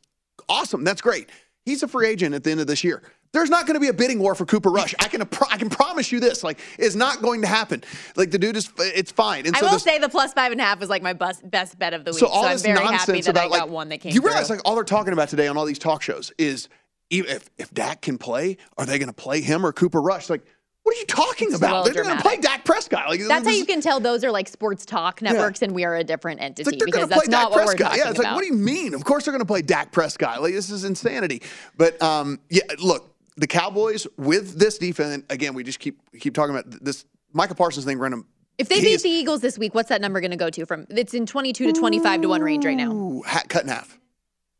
Awesome. That's great. He's a free agent at the end of this year. There's not going to be a bidding war for Cooper Rush. I can I can promise you this. Like, it's not going to happen. Like, the dude is, it's fine. And I so will this, say the plus five and a half was, like, my best, best bet of the week. So, all so I'm this very happy that about, I got like, one that came through. You realize, through. like, all they're talking about today on all these talk shows is, if, if Dak can play, are they going to play him or Cooper Rush? Like, what are you talking it's about? They're going to play Dak Prescott. Like, that's how you can tell those are, like, sports talk networks yeah. and we are a different entity, like, because that's Dak not Prescott. What we're talking about. Yeah, it's like, about. What do you mean? Of course they're going to play Dak Prescott. Like, this is insanity. But, um, yeah, look, the Cowboys with this defense, again, we just keep keep talking about this Micah Parsons thing. We're going to If they beat the Eagles this week, what's that number going to go to? From It's in twenty-two to twenty-five to one range right now. Cut in half.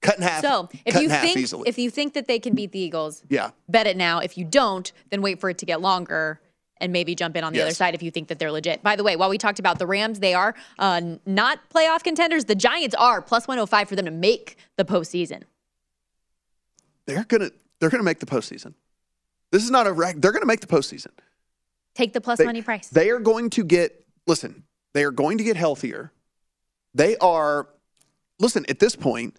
Cut in half. So if you think if you think that they can beat the Eagles, yeah. bet it now. If you don't, then wait for it to get longer and maybe jump in on the yes. other side if you think that they're legit. By the way, while we talked about the Rams, they are uh, not playoff contenders. The Giants are plus one oh five for them to make the postseason. They're gonna they're gonna make the postseason. This is not a wreck. They're gonna make the postseason. Take the plus they, money price. They are going to get listen. They are going to get healthier. They are listen at this point.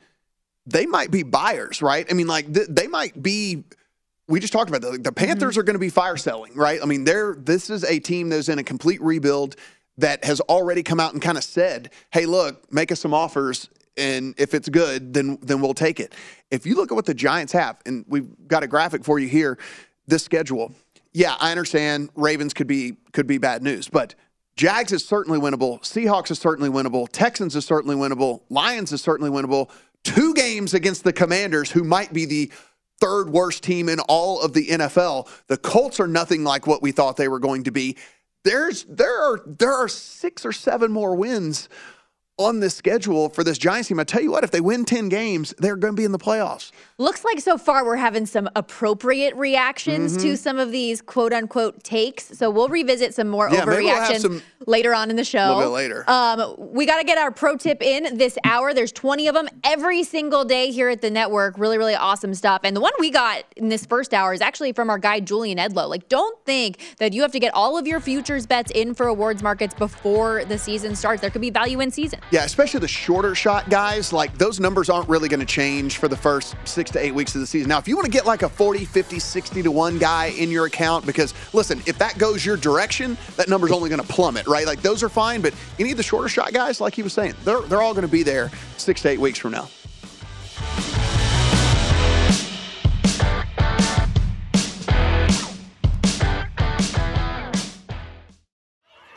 They might be buyers, right? I mean, like, th- they might be – we just talked about that. Like, the Panthers mm-hmm. are going to be fire selling, right? I mean, they're this is a team that's in a complete rebuild that has already come out and kind of said, hey, look, make us some offers, and if it's good, then then we'll take it. If you look at what the Giants have, and we've got a graphic for you here, this schedule. Yeah, I understand Ravens could be could be bad news, but – Jags is certainly winnable. Seahawks is certainly winnable. Texans is certainly winnable. Lions is certainly winnable. Two games against the Commanders, who might be the third worst team in all of the N F L. The Colts are nothing like what we thought they were going to be. There's there are there are six or seven more wins on this schedule for this Giants team. I tell you what, if they win ten games, they're going to be in the playoffs. Looks like so far we're having some appropriate reactions mm-hmm. to some of these quote-unquote takes. So we'll revisit some more yeah, overreactions we'll later on in the show. A little bit later. Um, we got to get our pro tip in this hour. There's twenty of them every single day here at the network. Really, really awesome stuff. And the one we got in this first hour is actually from our guy, Julian Edlow. Like, don't think that you have to get all of your futures bets in for awards markets before the season starts. There could be value in season. Yeah, especially the shorter shot guys, like those numbers aren't really going to change for the first six to eight weeks of the season. Now, if you want to get like a forty, fifty, sixty to one guy in your account, because listen, if that goes your direction, that number's only going to plummet, right? Like those are fine, but any of the shorter shot guys, like he was saying, they're, they're all going to be there six to eight weeks from now.